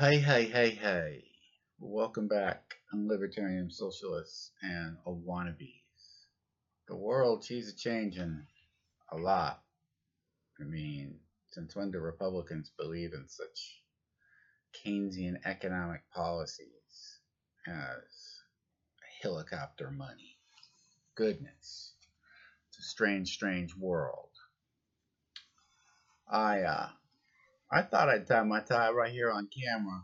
Hey. Welcome back. I'm Libertarian Socialist and a wannabes. The world, she's a-changin' a lot. I mean, since when do Republicans believe in such Keynesian economic policies as helicopter money? Goodness. It's a strange, strange world. I thought I'd tie my tie right here on camera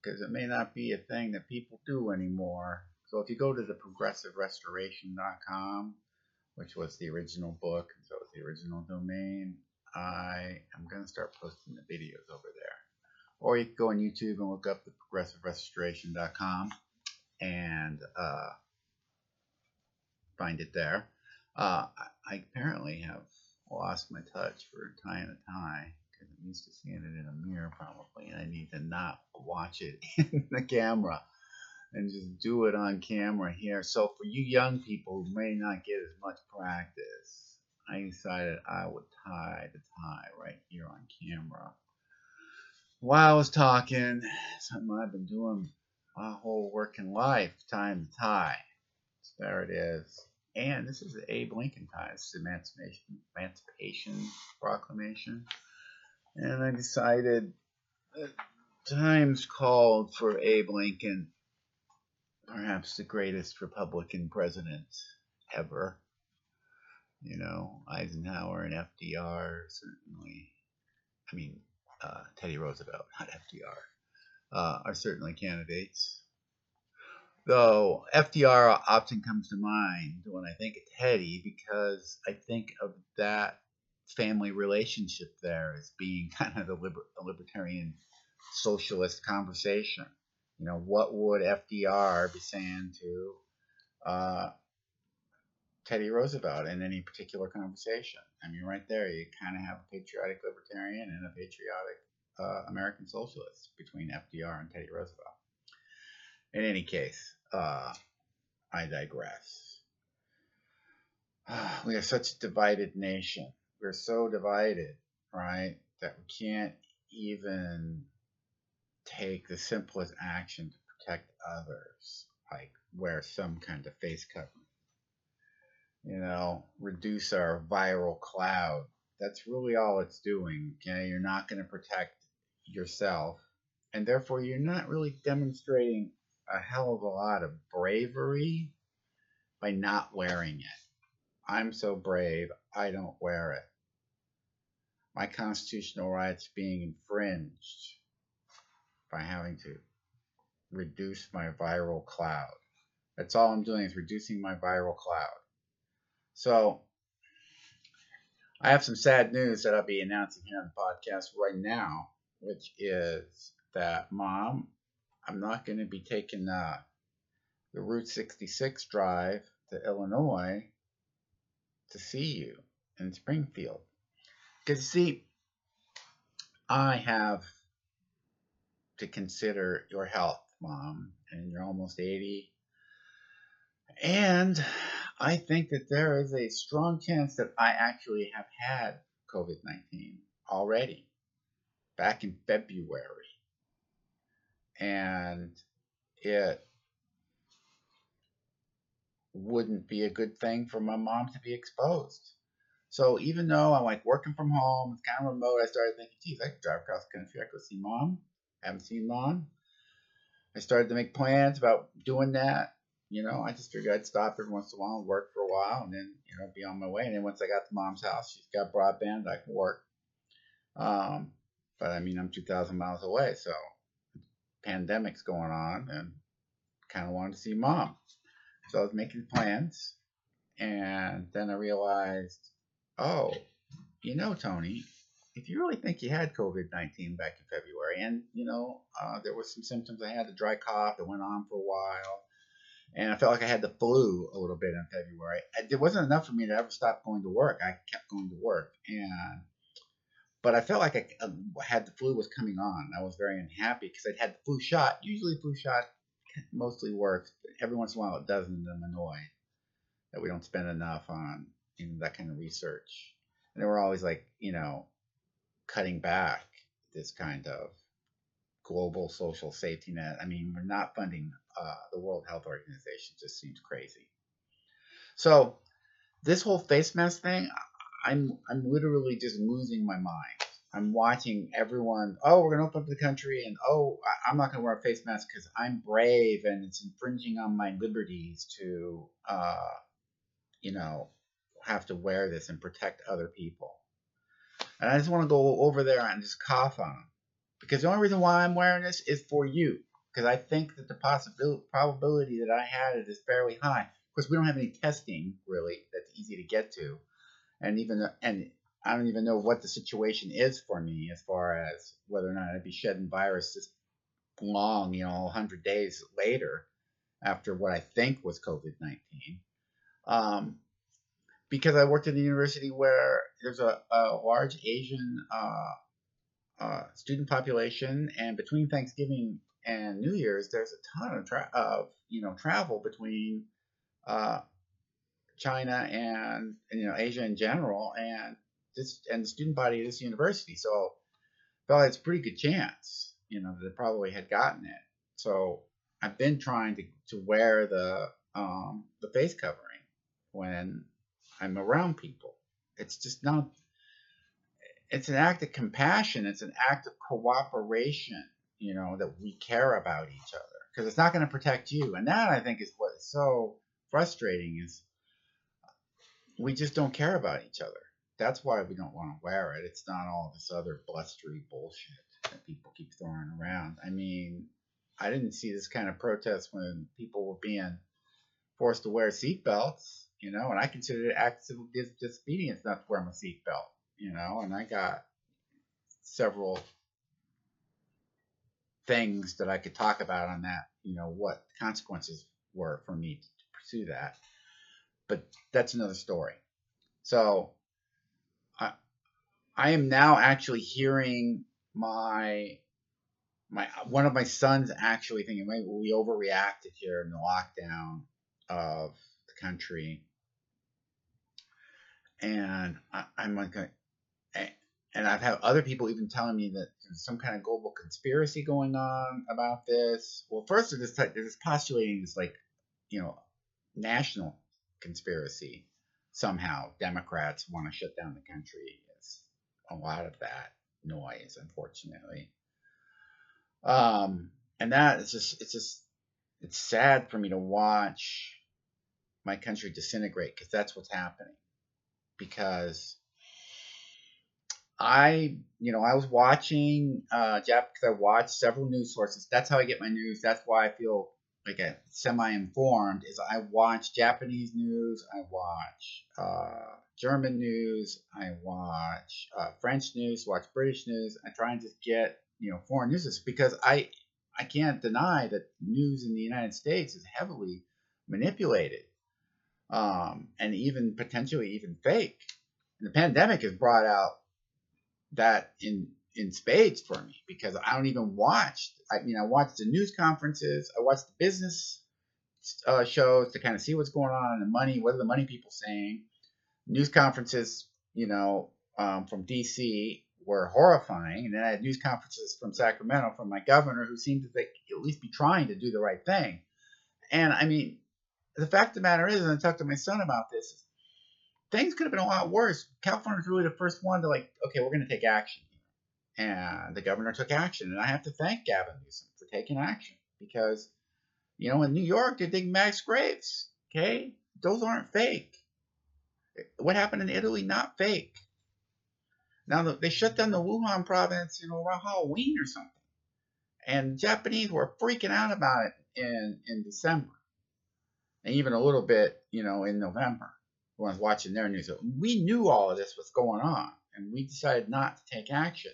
because it may not be a thing that people do anymore. So if you go to the progressiverestoration.com, which was the original book, so it was the original domain, I am going to start posting the videos over there. Or you can go on YouTube and look up the progressiverestoration.com and find it there. I apparently have lost my touch for tying a tie. I'm used to seeing it in a mirror probably, and I need to not watch it in the camera and just do it on camera here. So for you young people who may not get as much practice, I decided I would tie the tie right here on camera while I was talking. Something I've been doing my whole working life, tying the tie. So there it is. And this is the Abe Lincoln tie. It's the Emancipation Proclamation. And I decided that times called for Abe Lincoln, perhaps the greatest Republican president ever. You know, Eisenhower and FDR, certainly, I mean, Teddy Roosevelt, not FDR, are certainly candidates. Though FDR often comes to mind when I think of Teddy, because I think of that family relationship there as being kind of the libertarian socialist conversation. You know, what would FDR be saying to Teddy Roosevelt in any particular conversation? I mean, right there, you kind of have a patriotic libertarian and a patriotic American socialist between FDR and Teddy Roosevelt. In any case, I digress. We are such a divided nation. We're so divided, right, that we can't even take the simplest action to protect others, like wear some kind of face covering, you know, reduce our viral cloud. That's really all it's doing, okay? You're not going to protect yourself, and therefore you're not really demonstrating a hell of a lot of bravery by not wearing it. I'm so brave, I don't wear it. My constitutional rights being infringed by having to reduce my viral cloud. That's all I'm doing is reducing my viral cloud. So I have some sad news that I'll be announcing here on the podcast right now, which is that, Mom, I'm not going to be taking the Route 66 drive to Illinois to see you in Springfield. Because, see, I have to consider your health, Mom, and you're almost 80. And I think that there is a strong chance that I actually have had COVID-19 already back in February. And it wouldn't be a good thing for my mom to be exposed. So even though I'm like working from home, it's kind of remote, I started thinking, geez, I could drive across the country, I could see Mom. I haven't seen Mom. I started to make plans about doing that. You know, I just figured I'd stop every once in a while and work for a while and then, you know, be on my way. And then once I got to Mom's house, she's got broadband, I can work. But I mean, I'm 2,000 miles away, so pandemic's going on and kind of wanted to see Mom. So I was making plans, and then I realized, oh, you know, Tony, if you really think you had COVID-19 back in February, and, you know, there were some symptoms. I had a dry cough that went on for a while, and I felt like I had the flu a little bit in February. It wasn't enough for me to ever stop going to work. I kept going to work, but I felt like I had the flu was coming on. I was very unhappy because I'd had the flu shot. Usually flu shot mostly works. Every once in a while it doesn't, and I'm annoyed that we don't spend enough on, you know, that kind of research. And they were always like, you know, cutting back this kind of global social safety net. I mean, we're not funding the World Health Organization. Just seems crazy. So this whole face mask thing, I'm literally just losing my mind. I'm watching everyone, oh, we're going to open up the country, and oh, I'm not going to wear a face mask because I'm brave and it's infringing on my liberties to, have to wear this and protect other people. And I just want to go over there and just cough on them. Because the only reason why I'm wearing this is for you. Because I think that the probability that I had it is fairly high. Of course, we don't have any testing, really, that's easy to get to. And I don't even know what the situation is for me as far as whether or not I'd be shedding virus this long, 100 days later after what I think was COVID-19. Because I worked at a university where there's a large Asian student population, and between Thanksgiving and New Year's, there's a ton of travel between China and Asia in general, and the student body of this university. So I felt like it's a pretty good chance, that they probably had gotten it. So I've been trying to wear the face covering when I'm around people. It's just not. It's an act of compassion. It's an act of cooperation, that we care about each other, because it's not going to protect you. And that, I think, is what's so frustrating, is we just don't care about each other. That's why we don't want to wear it. It's not all this other blustery bullshit that people keep throwing around. I mean, I didn't see this kind of protest when people were being forced to wear seatbelts, and I considered it acts of disobedience not to wear my seatbelt. And I got several things that I could talk about on that, what consequences were for me to pursue that. But that's another story. So I am now actually hearing my one of my sons actually thinking, maybe we overreacted here in the lockdown of the country. And I'm like, and I've had other people even telling me that there's some kind of global conspiracy going on about this. Well, first they're just postulating this national conspiracy. Somehow Democrats want to shut down the country. It's a lot of that noise, unfortunately. And that is just it's sad for me to watch my country disintegrate, because that's what's happening. Because I was watching because I watched several news sources. That's how I get my news. That's why I feel like I'm semi-informed, is I watch Japanese news, I watch German news, I watch French news, watch British news. I try and just get foreign news, because I can't deny that news in the United States is heavily manipulated, and even potentially fake. And the pandemic has brought out that in spades for me, because I don't even watch. I watched the news conferences, I watched the business shows to kind of see what's going on and the money, what are the money people saying. News conferences, from DC were horrifying, and then I had news conferences from Sacramento from my governor, who seemed to think at least be trying to do the right thing. And I mean, the fact of the matter is, and I talked to my son about this, things could have been a lot worse. California was really the first one to okay, we're going to take action. And the governor took action. And I have to thank Gavin Newsom for taking action, because, in New York, they're digging mass graves. Okay? Those aren't fake. What happened in Italy, not fake. Now, they shut down the Wuhan province, around Halloween or something. And the Japanese were freaking out about it in December. And even a little bit, in November, when I was watching their news. So we knew all of this was going on, and we decided not to take action.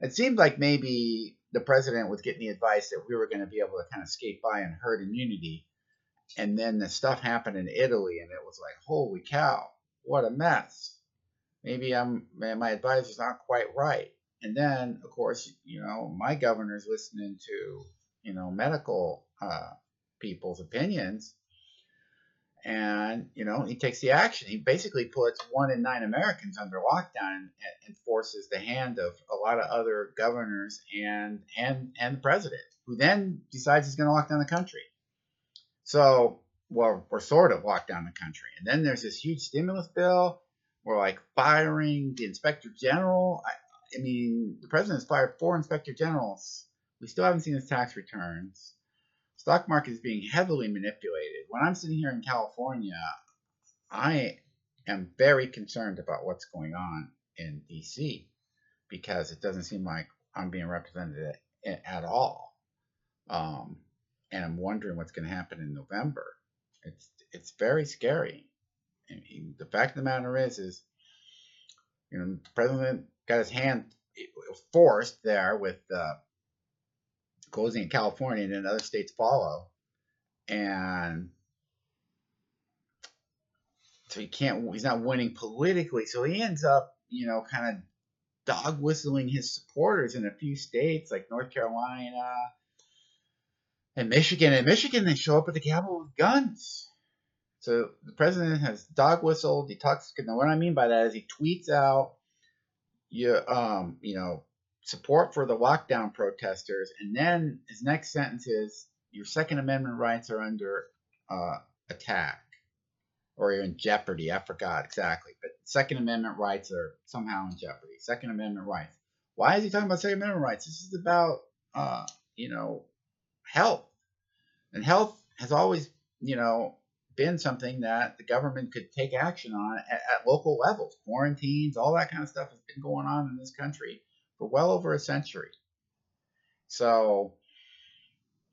It seemed like maybe the president was getting the advice that we were going to be able to kind of skate by and herd immunity. And then the stuff happened in Italy, and it was like, holy cow, what a mess. Maybe my advisor's not quite right. And then, of course, my governor's listening to, medical people's opinions. And, you know, he takes the action. He basically puts 1 in 9 Americans under lockdown and forces the hand of a lot of other governors and the president, who then decides he's going to lock down the country. So, well, we're sort of locked down the country. And then there's this huge stimulus bill. We're like firing the inspector general. I mean, the president's fired 4 inspector generals. We still haven't seen his tax returns. Stock market is being heavily manipulated. When I'm sitting here in California, I am very concerned about what's going on in DC, because it doesn't seem like I'm being represented at all. And I'm wondering what's going to happen in November. It's very scary. I mean, the fact of the matter is, you know, the president got his hand forced there with closing in California, and then other states follow. And so he's not winning politically. So he ends up, you know, kind of dog whistling his supporters in a few states like North Carolina and Michigan. In Michigan, they show up at the Capitol with guns. So the president has dog whistled. He talks. Now, what I mean by that is he tweets out, you know, support for the lockdown protesters, and then his next sentence is, your Second Amendment rights are under attack, or you're in jeopardy. I forgot exactly, but Second Amendment rights are somehow in jeopardy. Second Amendment rights. Why is he talking about Second Amendment rights? This is about, you know, health, and health has always, you know, been something that the government could take action on at local levels. Quarantines, all that kind of stuff has been going on in this country for well over a century. So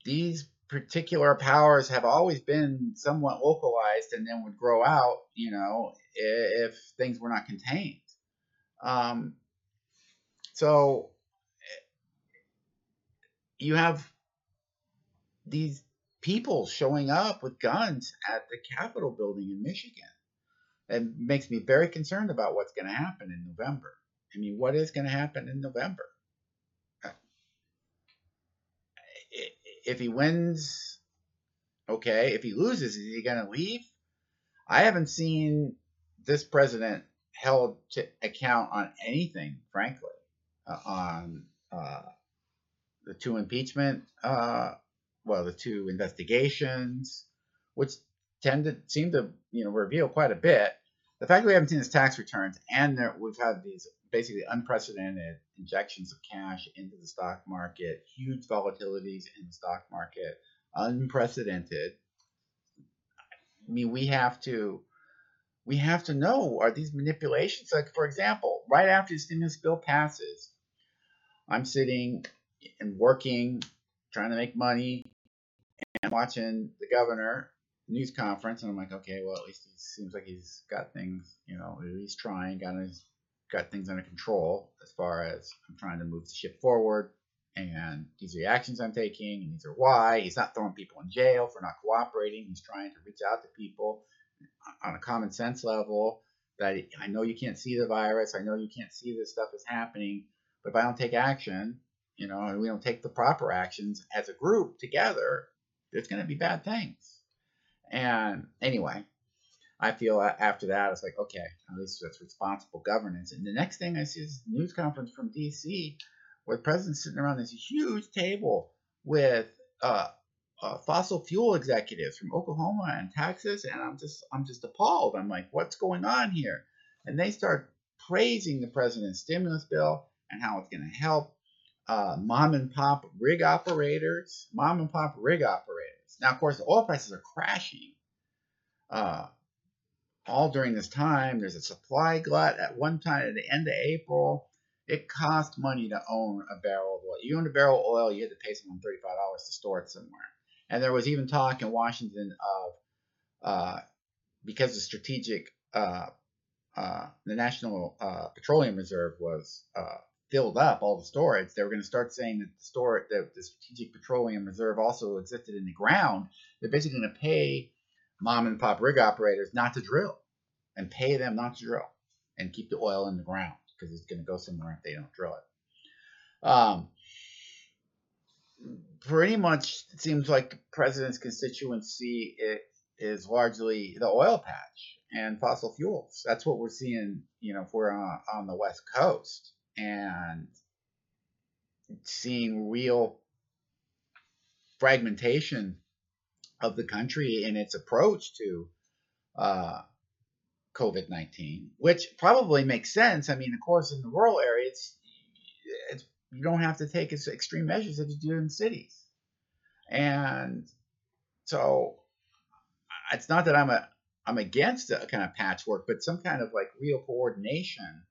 these particular powers have always been somewhat localized and then would grow out, you know, if things were not contained. So you have these people showing up with guns at the Capitol building in Michigan. It makes me very concerned about what's going to happen in November. I mean, what is going to happen in November? If he wins, okay. If he loses, is he going to leave? I haven't seen this president held to account on anything, frankly, on the 2 impeachment, the 2 investigations, which seem to, you know, reveal quite a bit. The fact that we haven't seen his tax returns, and we've had these basically unprecedented injections of cash into the stock market, huge volatilities in the stock market, unprecedented. I mean, we have to know, are these manipulations? Like, for example, right after the stimulus bill passes, I'm sitting and working, trying to make money, and watching the governor news conference, and I'm like, okay, well, at least he seems like he's got things, you know, at least trying, got things under control as far as I'm trying to move the ship forward, and these are the actions I'm taking, and these are why. He's not throwing people in jail for not cooperating. He's trying to reach out to people on a common sense level that I know you can't see the virus. I know you can't see this stuff is happening, but if I don't take action, you know, and we don't take the proper actions as a group together, there's going to be bad things. And anyway, I feel after that, it's like, okay, at least that's responsible governance. And the next thing I see is a news conference from D.C. where the president's sitting around this huge table with fossil fuel executives from Oklahoma and Texas. And I'm just appalled. I'm like, what's going on here? And they start praising the president's stimulus bill and how it's going to help mom and pop rig operators. Now, of course, the oil prices are crashing all during this time. There's a supply glut. At one time, at the end of April, it cost money to own a barrel of oil. You owned a barrel of oil, you had to pay someone $35 to store it somewhere. And there was even talk in Washington of, because the strategic, the National Petroleum Reserve was filled up, all the storage, they were going to start saying that the Strategic Petroleum Reserve also existed in the ground. They're basically going to pay mom and pop rig operators not to drill and keep the oil in the ground because it's going to go somewhere if they don't drill it. Pretty much it seems like the president's constituency is largely the oil patch and fossil fuels. That's what we're seeing, you know, if we're on the West Coast, and seeing real fragmentation of the country in its approach to COVID-19, which probably makes sense. I mean, of course, in the rural area, it's you don't have to take as extreme measures as you do in cities. And so it's not that I'm against a kind of patchwork, but some kind of like real coordination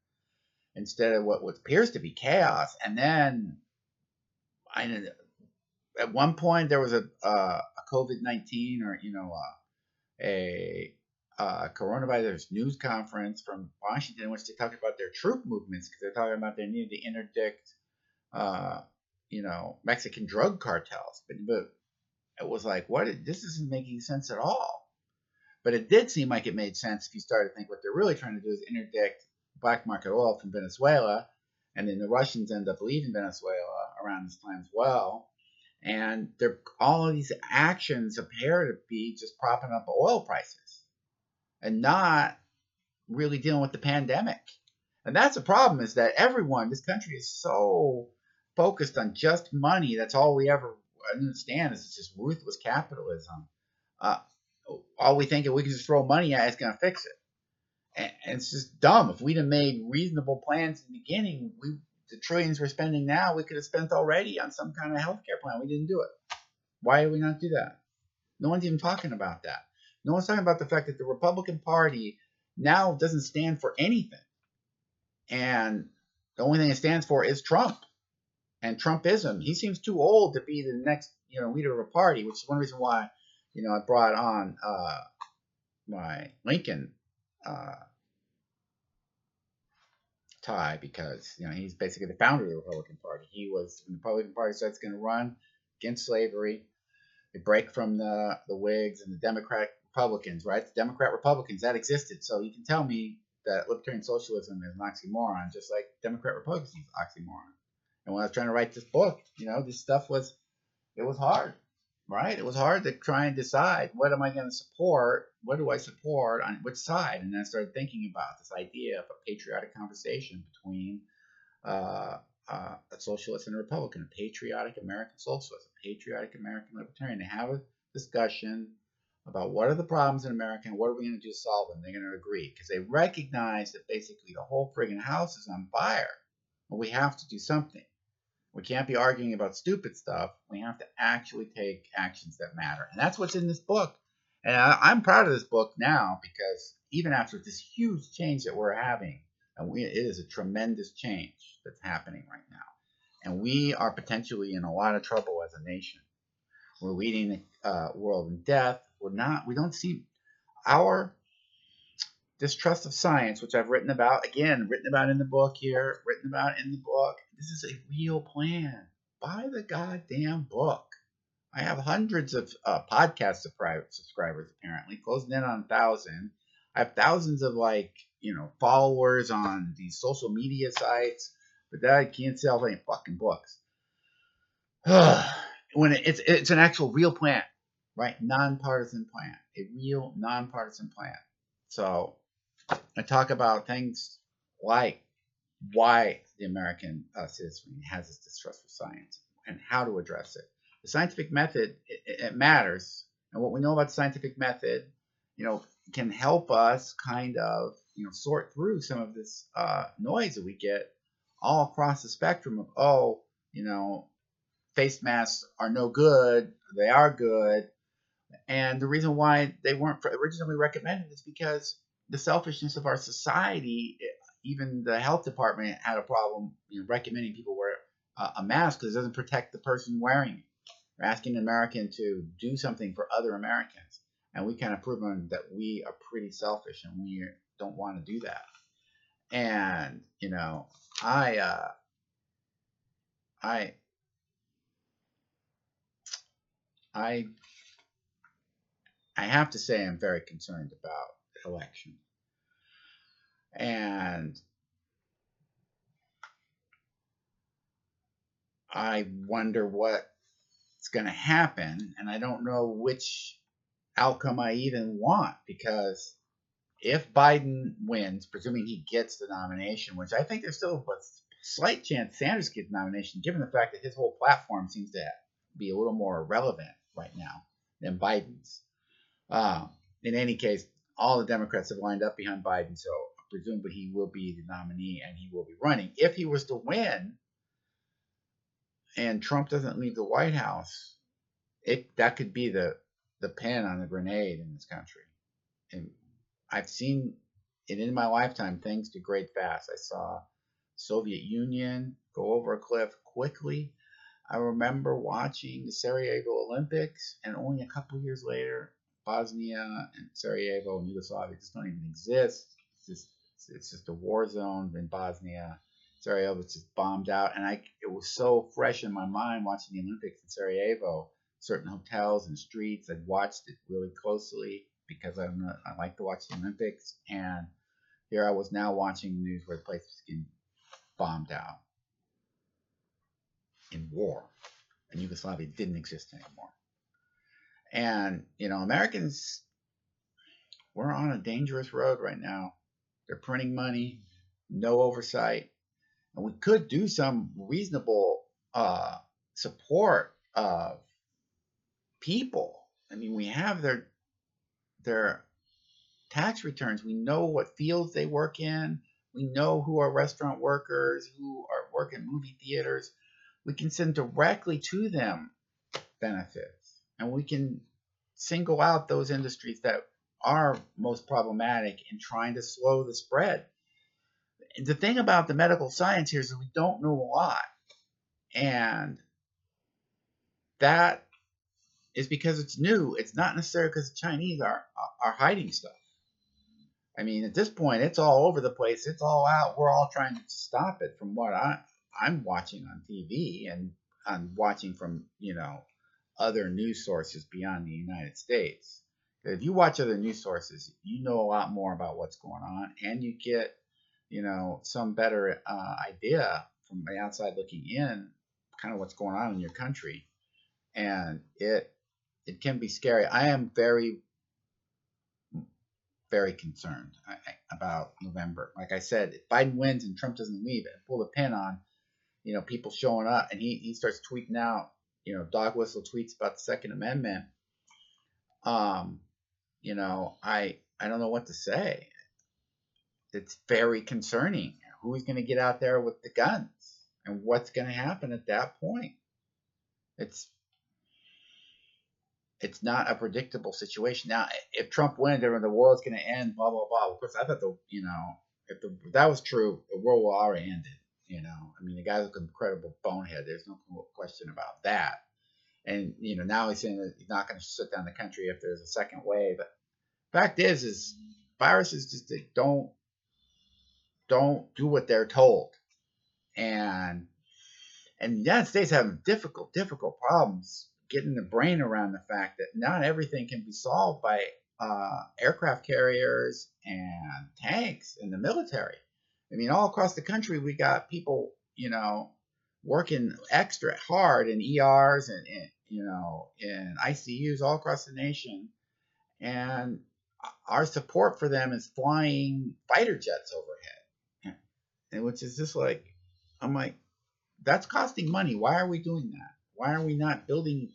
instead of what appears to be chaos. And then at one point there was a COVID-19 or, you know, a coronavirus news conference from Washington in which they talked about their troop movements, because they're talking about they needed to interdict, you know, Mexican drug cartels. But it was like, what? This isn't making sense at all. But it did seem like it made sense if you started to think what they're really trying to do is interdict black market oil from Venezuela. And then the Russians end up leaving Venezuela around this time as well. And all of these actions appear to be just propping up oil prices and not really dealing with the pandemic. And that's the problem, is that this country is so focused on just money. That's all we ever understand, is it's just ruthless capitalism. All we think, if we can just throw money at it's going to fix it. And it's just dumb. If we'd have made reasonable plans in the beginning, the trillions we're spending now, we could have spent already on some kind of healthcare plan. We didn't do it. Why did we not do that? No one's even talking about that. No one's talking about the fact that the Republican Party now doesn't stand for anything. And the only thing it stands for is Trump and Trumpism. He seems too old to be the next, you know, leader of a party, which is one reason why, you know, I brought on my Lincoln tie, because, you know, he's basically the founder of the Republican Party. He was the Republican Party, so it's going to run against slavery. They break from the Whigs and the Democrat Republicans, right? The Democrat Republicans, that existed. So you can tell me that libertarian socialism is an oxymoron, just like Democrat Republicanism is an oxymoron. And when I was trying to write this book, you know, this stuff was hard, right? It was hard to try and decide, what am I going to support? What do I support on which side? And then I started thinking about this idea of a patriotic conversation between a socialist and a Republican, a patriotic American socialist, a patriotic American libertarian, to have a discussion about what are the problems in America and what are we going to do to solve them. They're going to agree, because they recognize that basically the whole friggin' house is on fire, and we have to do something. We can't be arguing about stupid stuff. We have to actually take actions that matter. And that's what's in this book. And I'm proud of this book now, because even after this huge change that we're having, and it is a tremendous change that's happening right now, and we are potentially in a lot of trouble as a nation. We're leading the world in death. We don't see our distrust of science, which I've written about in the book here, written about in the book. This is a real plan. Buy the goddamn book. I have hundreds of podcast subscribers, apparently, closing in on 1,000. I have thousands of, like, you know, followers on these social media sites, but that I can't sell any fucking books. When it's an actual real plan, right? Nonpartisan plan, a real nonpartisan plan. So I talk about things like why the American citizen has this distrust for science and how to address it. The scientific method, it matters. And what we know about the scientific method, you know, can help us kind of, you know, sort through some of this noise that we get all across the spectrum of, oh, you know, face masks are no good, they are good. And the reason why they weren't originally recommended is because the selfishness of our society. Even the health department had a problem, you know, recommending people wear a mask because it doesn't protect the person wearing it. We're asking an American to do something for other Americans, and we kind of proven that we are pretty selfish and we don't want to do that. And, you know, I have to say I'm very concerned about the election. And I wonder what's going to happen. And I don't know which outcome I even want, because if Biden wins, presuming he gets the nomination, which I think there's still a slight chance Sanders gets the nomination, given the fact that his whole platform seems to be a little more relevant right now than Biden's. In any case, all the Democrats have lined up behind Biden, so presumably he will be the nominee and he will be running. If he was to win and Trump doesn't leave the White House, that could be the pin on the grenade in this country. And I've seen it in my lifetime, things degrade fast. I saw Soviet Union go over a cliff quickly. I remember watching the Sarajevo Olympics, and only a couple years later, Bosnia and Sarajevo and Yugoslavia just don't even exist. It's just a war zone in Bosnia. Sarajevo was just bombed out, and it was so fresh in my mind watching the Olympics in Sarajevo. Certain hotels and streets, I'd watched it really closely because I like to watch the Olympics, and here I was now watching news where the place was getting bombed out in war, and Yugoslavia didn't exist anymore. And, Americans, we're on a dangerous road right now. They're printing money, no oversight. And we could do some reasonable support of people. I mean, we have their tax returns. We know what fields they work in. We know who are restaurant workers, who are working movie theaters. We can send directly to them benefits. And we can single out those industries that are most problematic in trying to slow the spread. The thing about the medical science here is that we don't know a lot. And that is because it's new. It's not necessarily because the Chinese are hiding stuff. I mean, at this point, it's all over the place. It's all out. We're all trying to stop it from what I'm watching on TV and I'm watching from, other news sources beyond the United States. If you watch other news sources, you know a lot more about what's going on, and you get, some better idea from the outside looking in, kind of what's going on in your country. And it can be scary. I am very, very concerned about November. Like I said, if Biden wins and Trump doesn't leave and pull the pin on, people showing up, and he starts tweeting out, dog whistle tweets about the Second Amendment, I don't know what to say. It's very concerning. Who's going to get out there with the guns and what's going to happen at that point? It's not a predictable situation. Now, if Trump wins, the world's going to end, blah, blah, blah. Of course, I thought if that was true, the world will already ended. The guy's an incredible bonehead. There's no question about that. And, now he's saying that he's not going to shut down the country if there's a second wave. But fact is viruses just don't do what they're told. And the United States having difficult problems getting the brain around the fact that not everything can be solved by aircraft carriers and tanks and the military. I mean, all across the country, we got people, working extra hard in ERs and in ICUs all across the nation. And our support for them is flying fighter jets overhead. And which is just like, I'm like, that's costing money. Why are we doing that? Why are we not building,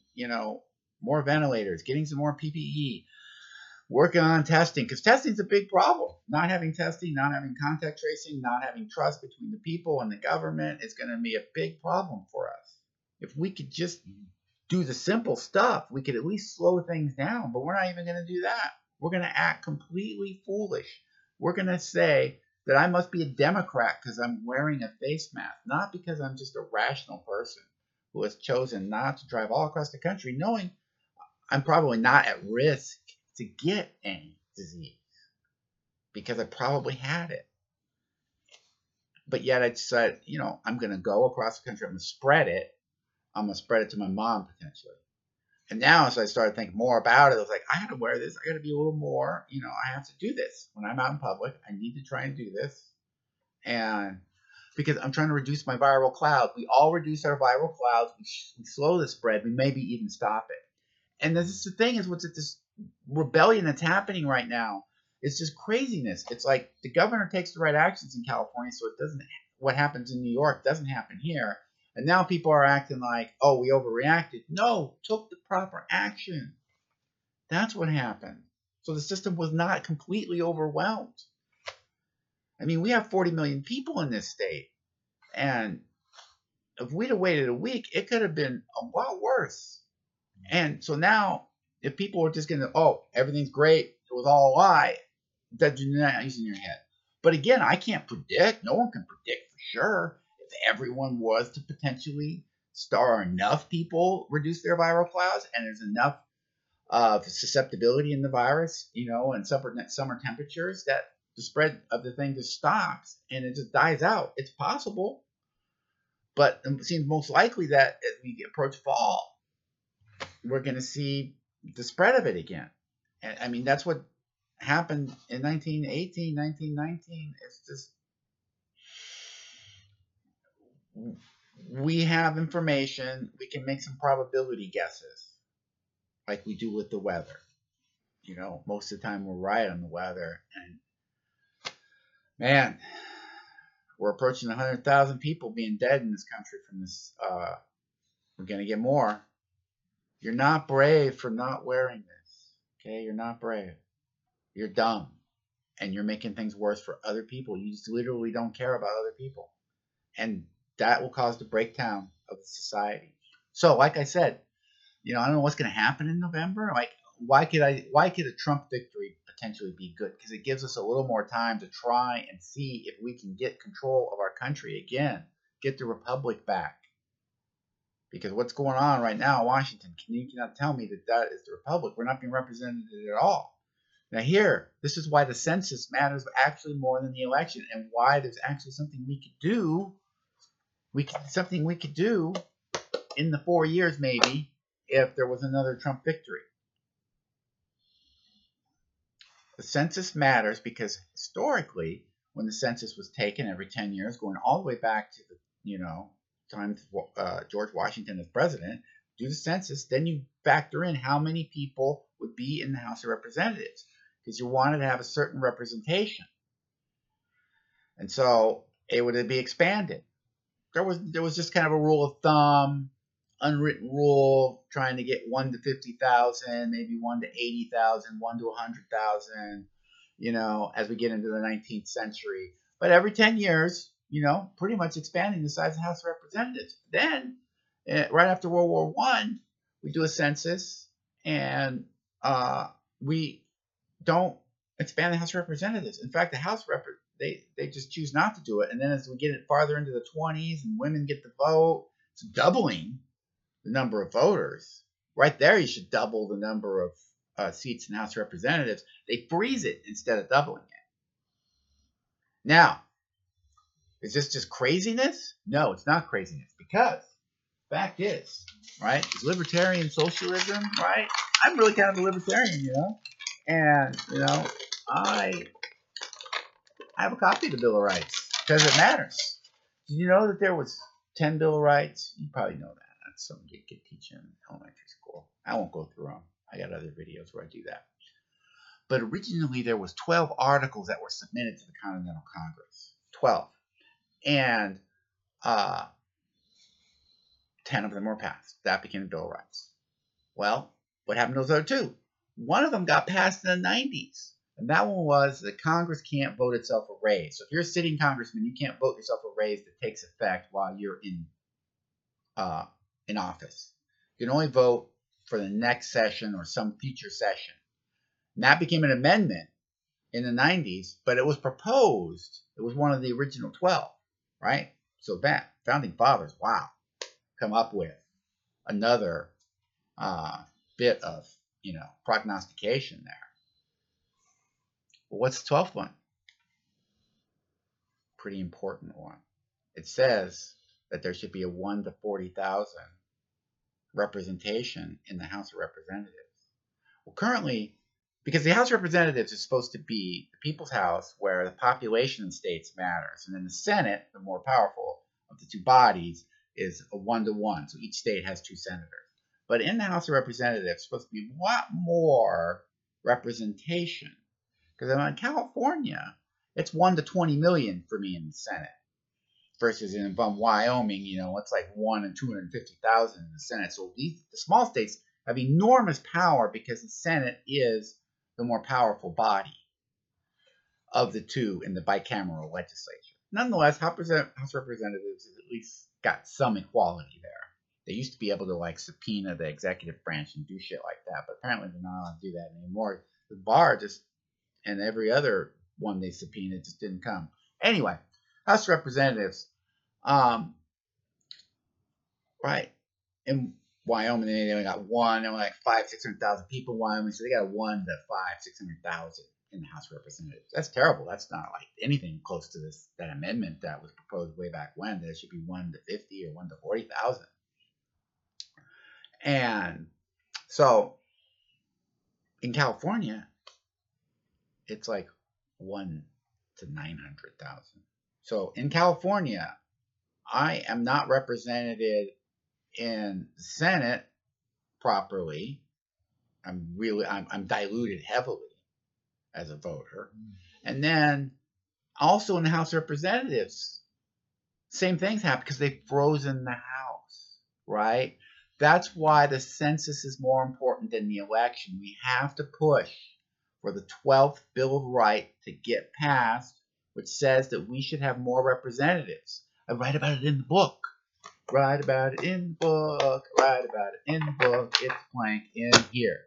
more ventilators, getting some more PPE, working on testing? Because testing is a big problem. Not having testing, not having contact tracing, not having trust between the people and the government is going to be a big problem for us. If we could just do the simple stuff, we could at least slow things down. But we're not even going to do that. We're going to act completely foolish. We're going to say that I must be a Democrat because I'm wearing a face mask, not because I'm just a rational person who has chosen not to drive all across the country, knowing I'm probably not at risk to get any disease because I probably had it. But yet I decided, I'm going to go across the country. I'm going to spread it. I'm going to spread it to my mom potentially. And now as I started thinking more about it, I was like, I got to wear this. I got to be a little more, I have to do this. When I'm out in public, I need to try and do this. And because I'm trying to reduce my viral cloud. We all reduce our viral clouds. We slow the spread. We maybe even stop it. And this is the thing is what's at this rebellion that's happening right now. It's just craziness. It's like the governor takes the right actions in California, so it doesn't. What happens in New York doesn't happen here. And now people are acting like, oh, we overreacted. No, took the proper action. That's what happened. So the system was not completely overwhelmed. I mean, we have 40 million people in this state. And if we'd have waited a week, it could have been a lot worse. And so now if people are just going to, oh, everything's great, it was all a lie, that you're not using your head. But again, I can't predict. No one can predict for sure if everyone was to potentially star enough people reduce their viral clouds and there's enough of susceptibility in the virus, you know, and summer temperatures that the spread of the thing just stops and it just dies out. It's possible, but it seems most likely that as we approach fall, we're going to see the spread of it again. And I mean, that's what happened in 1918, 1919. It's just, we have information. We can make some probability guesses like we do with the weather. You know, most of the time we're right on the weather. And man, we're approaching 100,000 people being dead in this country from this. We're going to get more. You're not brave for not wearing this. Okay, you're not brave. You're dumb, and you're making things worse for other people. You just literally don't care about other people, and that will cause the breakdown of society. So, like I said, you know, I don't know what's going to happen in November. Like, why could a Trump victory potentially be good? Because it gives us a little more time to try and see if we can get control of our country again, get the republic back. Because what's going on right now in Washington, you cannot tell me that that is the republic. We're not being represented at all. Now here, this is why the census matters actually more than the election, and why there's actually something we could do. Something we could do in the 4 years maybe if there was another Trump victory. The census matters because historically, when the census was taken every 10 years, going all the way back to the, you know, time George Washington as president, do the census, then you factor in how many people would be in the House of Representatives. Because you wanted to have a certain representation. And so it would be expanded. There was just kind of a rule of thumb, unwritten rule, trying to get 1 to 50,000, maybe 1 to 80,000, 1 to 100,000, you know, as we get into the 19th century. But every 10 years, you know, pretty much expanding the size of the House of Representatives. Then, right after World War I, we do a census and we don't expand the House of Representatives. In fact, the House they just choose not to do it. And then as we get it farther into the 20s and women get the vote, it's doubling the number of voters. Right there, you should double the number of seats in the House of Representatives. They freeze it instead of doubling it. Now, is this just craziness? No, it's not craziness, because fact is, right, it's libertarian socialism, right? I'm really kind of a libertarian, you know, and, you know, I have a copy of the Bill of Rights because it matters. Did you know that there was 10 Bill of Rights? You probably know that. That's something you could teach in elementary school. I won't go through them. I got other videos where I do that. But originally there was 12 articles that were submitted to the Continental Congress, 12. And 10 of them were passed. That became the Bill of Rights. Well, what happened to those other two? One of them got passed in the 90s. And that one was that Congress can't vote itself a raise. So if you're a sitting congressman, you can't vote yourself a raise that takes effect while you're in office. You can only vote for the next session or some future session. And that became an amendment in the 90s, but it was proposed. It was one of the original 12, right? So that founding fathers, wow, come up with another bit of, you know, prognostication there. Well, what's the 12th one? Pretty important one. It says that there should be a 1 to 40,000 representation in the House of Representatives. Well, currently, because the House of Representatives is supposed to be the people's house where the population in states matters. And then the Senate, the more powerful of the two bodies, is a 1-to-1. So each state has two senators. But in the House of Representatives, it's supposed to be a lot more representation. Because in California, it's 1 to 20 million for me in the Senate. Versus in Wyoming, it's like 1 in 250,000 in the Senate. So the small states have enormous power because the Senate is the more powerful body of the two in the bicameral legislature. Nonetheless, House of Representatives has at least got some equality there. They used to be able to subpoena the executive branch and do shit like that, but apparently they're not allowed to do that anymore. The bar and every other one they subpoenaed just didn't come. Anyway, House of Representatives, right, in Wyoming, they only got one, they were 500,000 to 600,000 people in Wyoming, so they got 1 to 500,000 to 600,000 in the House of Representatives. That's terrible. That's not anything close to that amendment that was proposed way back when. There should be 1 to 50 or 1 to 40,000. And so in California, it's 1 to 900,000. So in California, I am not represented in the Senate properly. I'm diluted heavily as a voter. And then also in the House of Representatives, same things happen because they've frozen the House, right? That's why the census is more important than the election. We have to push for the 12th Bill of Rights to get passed, which says that we should have more representatives. I write about it in the book. Write about it in the book. It's blank in here.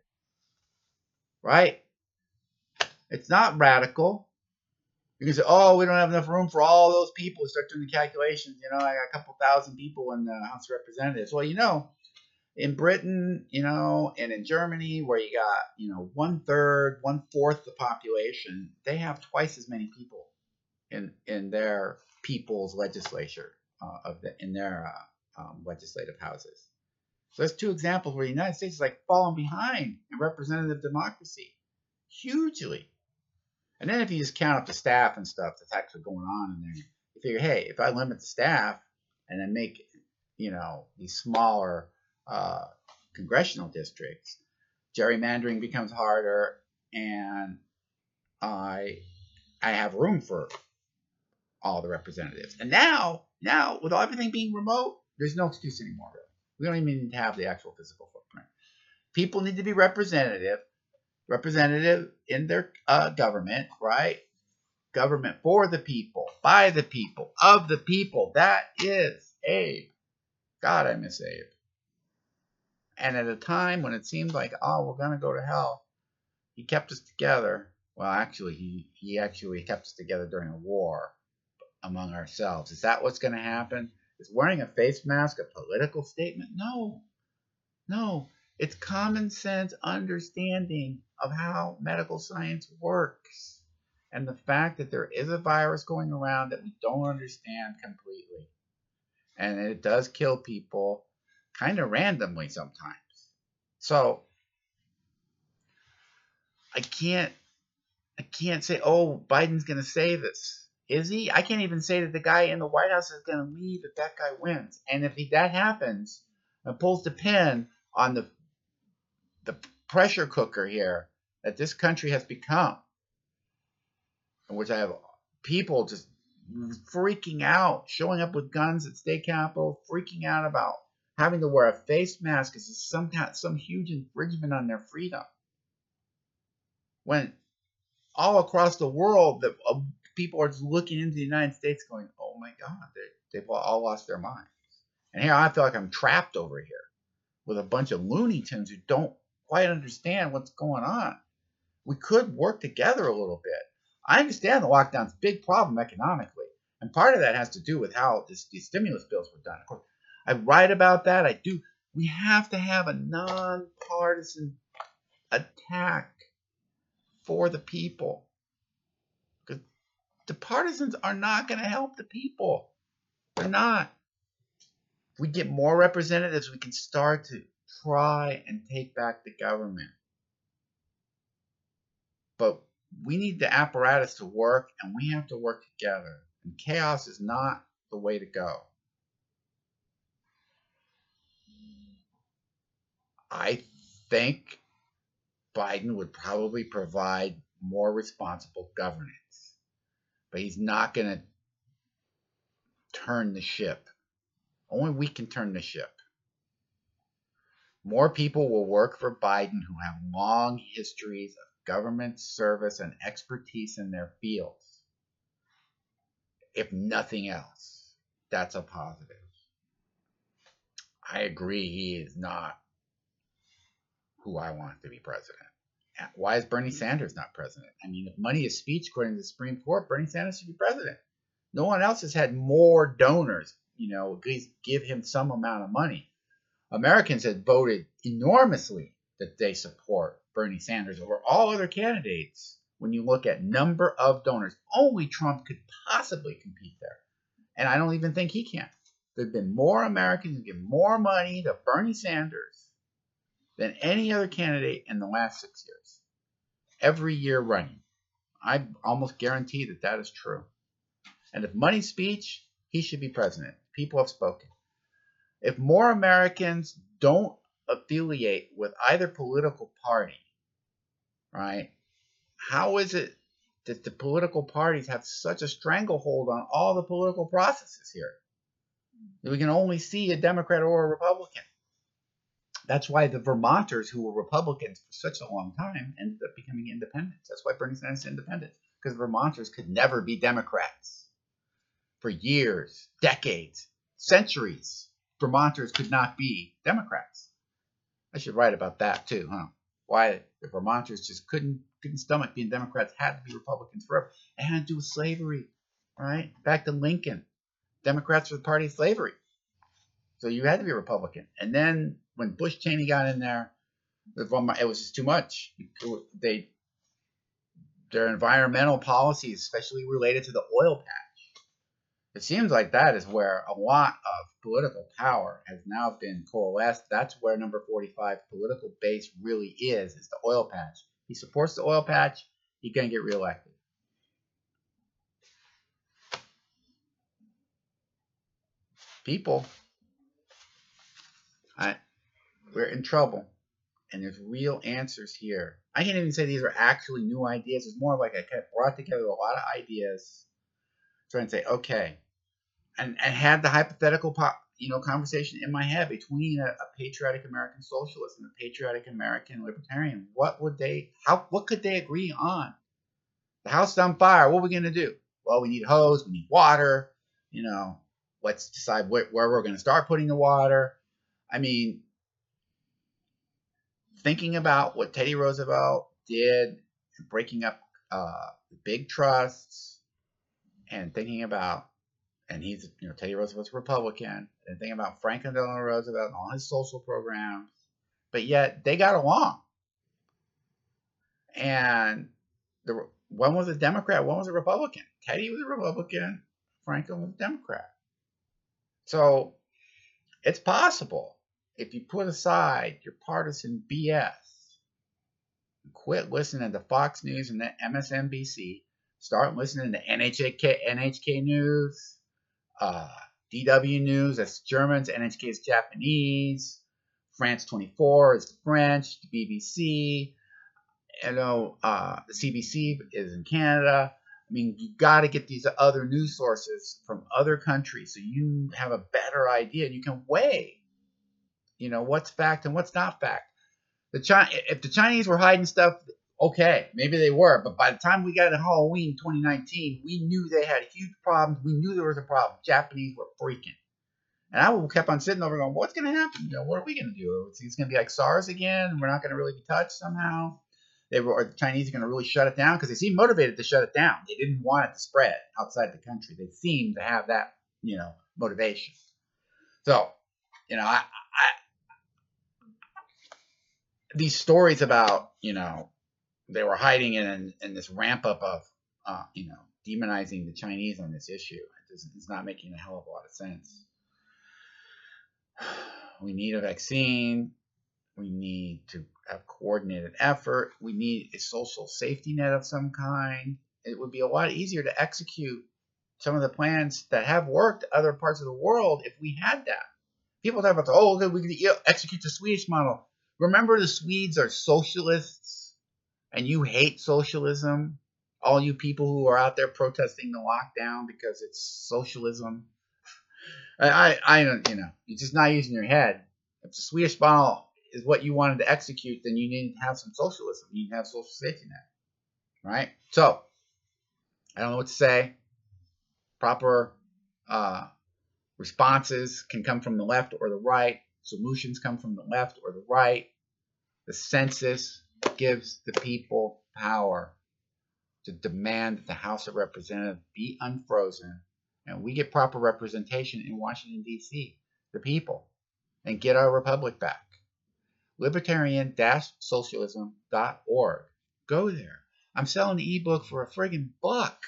Right? It's not radical. You can say, we don't have enough room for all those people. Start doing the calculations. I got a couple thousand people in the House of Representatives. Well, in Britain, and in Germany, where you got, 1/3, 1/4 the population, they have twice as many people in their people's legislature in their legislative houses. So that's two examples where the United States is falling behind in representative democracy hugely. And then if you just count up the staff and stuff that's actually going on in there, you figure, hey, if I limit the staff and then make, these smaller congressional districts, gerrymandering becomes harder, and I have room for all the representatives. And now with everything being remote, there's no excuse anymore, really. We don't even need to have the actual physical footprint. People need to be representative in their government, right? Government for the people, by the people, of the people. That is Abe. God, I miss Abe. And at a time when it seemed we're going to go to hell, he kept us together. Well, actually, he actually kept us together during a war among ourselves. Is that what's going to happen? Is wearing a face mask a political statement? No. It's common sense understanding of how medical science works and the fact that there is a virus going around that we don't understand completely. And it does kill people kind of randomly sometimes. So I can't say, Biden's going to save us. Is he? I can't even say that the guy in the White House is going to leave if that guy wins. And if that happens and pulls the pin on the pressure cooker here that this country has become, in which I have people just freaking out, showing up with guns at state capitol, freaking out about having to wear a face mask is some huge infringement on their freedom. When all across the world, the people are just looking into the United States going, oh my God, they've all lost their minds. And here I feel I'm trapped over here with a bunch of Looney Tunes who don't quite understand what's going on. We could work together a little bit. I understand the lockdown's a big problem economically, and part of that has to do with how these stimulus bills were done. Of course, I write about that. I do. We have to have a nonpartisan attack for the people, because the partisans are not going to help the people. They're not. If we get more representatives, we can start to try and take back the government. But we need the apparatus to work, and we have to work together. And chaos is not the way to go. I think Biden would probably provide more responsible governance, but he's not going to turn the ship. Only we can turn the ship. More people will work for Biden who have long histories of government service and expertise in their fields. If nothing else, that's a positive. I agree he is not who I want to be president. Why is Bernie Sanders not president? I mean, if money is speech, according to the Supreme Court, Bernie Sanders should be president. No one else has had more donors, you know, at least give him some amount of money. Americans had voted enormously that they support Bernie Sanders over all other candidates when you look at number of donors. Only Trump could possibly compete there. And I don't even think he can. There have been more Americans who give more money to Bernie Sanders than any other candidate in the last 6 years. Every year running. I almost guarantee that that is true. And if money speech, he should be president. People have spoken. If more Americans don't affiliate with either political party, right, how is it that the political parties have such a stranglehold on all the political processes here? We can only see a Democrat or a Republican. That's why the Vermonters, who were Republicans for such a long time, ended up becoming independents. That's why Bernie Sanders is independent, because Vermonters could never be Democrats. For years, decades, centuries, Vermonters could not be Democrats. I should write about that too, huh? Why the Vermonters just couldn't stomach being Democrats, had to be Republicans forever. It had to do with slavery, right? Back to Lincoln. Democrats were the party of slavery. So you had to be a Republican. And then when Bush Cheney got in there, it was just too much. Their environmental policies, especially related to the oil patch. It seems like that is where a lot of political power has now been coalesced. That's where number 45 political base really is the oil patch. He supports the oil patch. He can get reelected. People, we're in trouble, and there's real answers here. I can't even say these are actually new ideas. It's more like I kind of brought together a lot of ideas, trying to say, okay, and had the hypothetical conversation in my head between a patriotic American socialist and a patriotic American libertarian. What could they agree on? The house is on fire. What are we going to do? Well, we need hose. We need water. Let's decide where we're going to start putting the water. I mean, thinking about what Teddy Roosevelt did, breaking up the big trusts, and thinking about, and he's, Teddy Roosevelt's Republican, and thinking about Franklin Delano Roosevelt and all his social programs, but yet they got along. And one was a Democrat, one was a Republican. Teddy was a Republican, Franklin was a Democrat. So it's possible, if you put aside your partisan BS, quit listening to Fox News and MSNBC, start listening to NHK News, DW News, that's Germans, NHK is Japanese, France 24 is French, the BBC, the CBC is in Canada. I mean, you got to get these other news sources from other countries so you have a better idea and you can weigh, what's fact and what's not fact. If the Chinese were hiding stuff, okay, maybe they were. But by the time we got to Halloween 2019, we knew they had huge problems. We knew there was a problem. Japanese were freaking. And I kept on sitting over going, what's going to happen? What are we going to do? It's going to be like SARS again, and we're not going to really be touched somehow. The Chinese are going to really shut it down because they seem motivated to shut it down. They didn't want it to spread outside the country. They seem to have that, motivation. So, these stories about, they were hiding in this ramp up of, demonizing the Chinese on this issue. It's not making a hell of a lot of sense. We need a vaccine. We need to have coordinated effort. We need a social safety net of some kind. It would be a lot easier to execute some of the plans that have worked other parts of the world if we had that. People talk about, we could execute the Swedish model. Remember, the Swedes are socialists. and you hate socialism, all you people who are out there protesting the lockdown because it's socialism, I don't, you know, you're just not using your head. If the Swedish model is what you wanted to execute, then you need to have some socialism. You need to have social safety net, right? So I don't know what to say. Proper responses can come from the left or the right. Solutions come from the left or the right. The census gives the people power to demand that the House of Representatives be unfrozen and we get proper representation in Washington, D.C., the people, and get our republic back. Libertarian-socialism.org. Go there. I'm selling the ebook for a friggin' buck.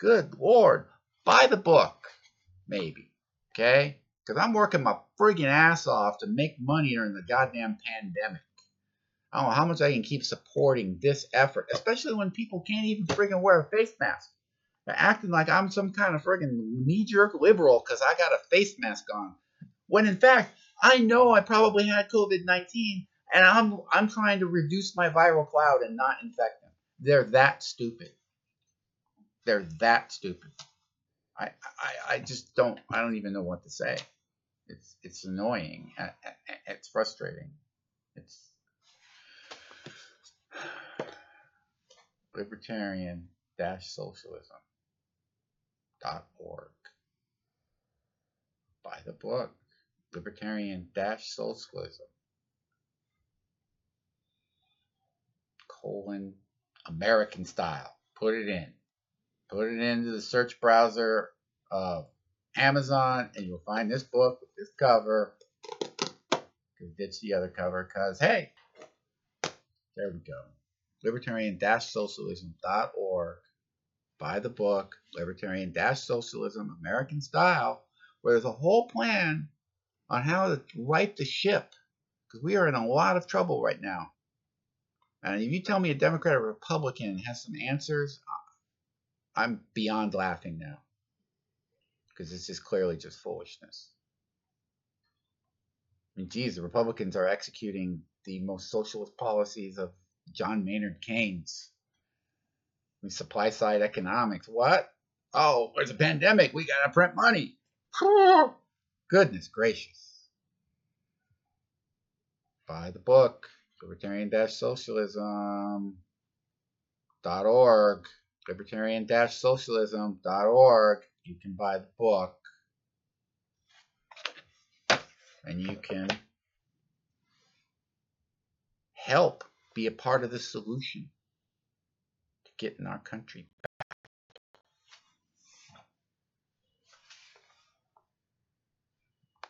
Good Lord. Buy the book. Maybe. Okay? Because I'm working my friggin' ass off to make money during the goddamn pandemic. I don't know how much I can keep supporting this effort, especially when people can't even friggin' wear a face mask. They're acting like I'm some kind of friggin' knee-jerk liberal because I got a face mask on. When in fact, I know I probably had COVID-19 and I'm trying to reduce my viral cloud and not infect them. They're that stupid. They're that stupid. I just don't, I don't even know what to say. It's annoying. It's frustrating. It's libertarian-socialism.org. Buy the book. Libertarian-socialism:/American style. Put it in. Put it into the search browser of Amazon, and you'll find this book with this cover. You ditch the other cover, because, hey, there we go. Libertarian-socialism.org. Buy the book, Libertarian-Socialism, American Style, where there's a whole plan on how to right the ship, because we are in a lot of trouble right now. And if you tell me a Democrat or Republican has some answers, I'm beyond laughing now, because this is clearly just foolishness. I mean, geez, the Republicans are executing the most socialist policies of John Maynard Keynes. I mean, supply side economics. What? Oh, there's a pandemic. We got to print money. Goodness gracious. Buy the book, libertarian-socialism.org. Libertarian-socialism.org. You can buy the book. And you can help be a part of the solution to getting our country back.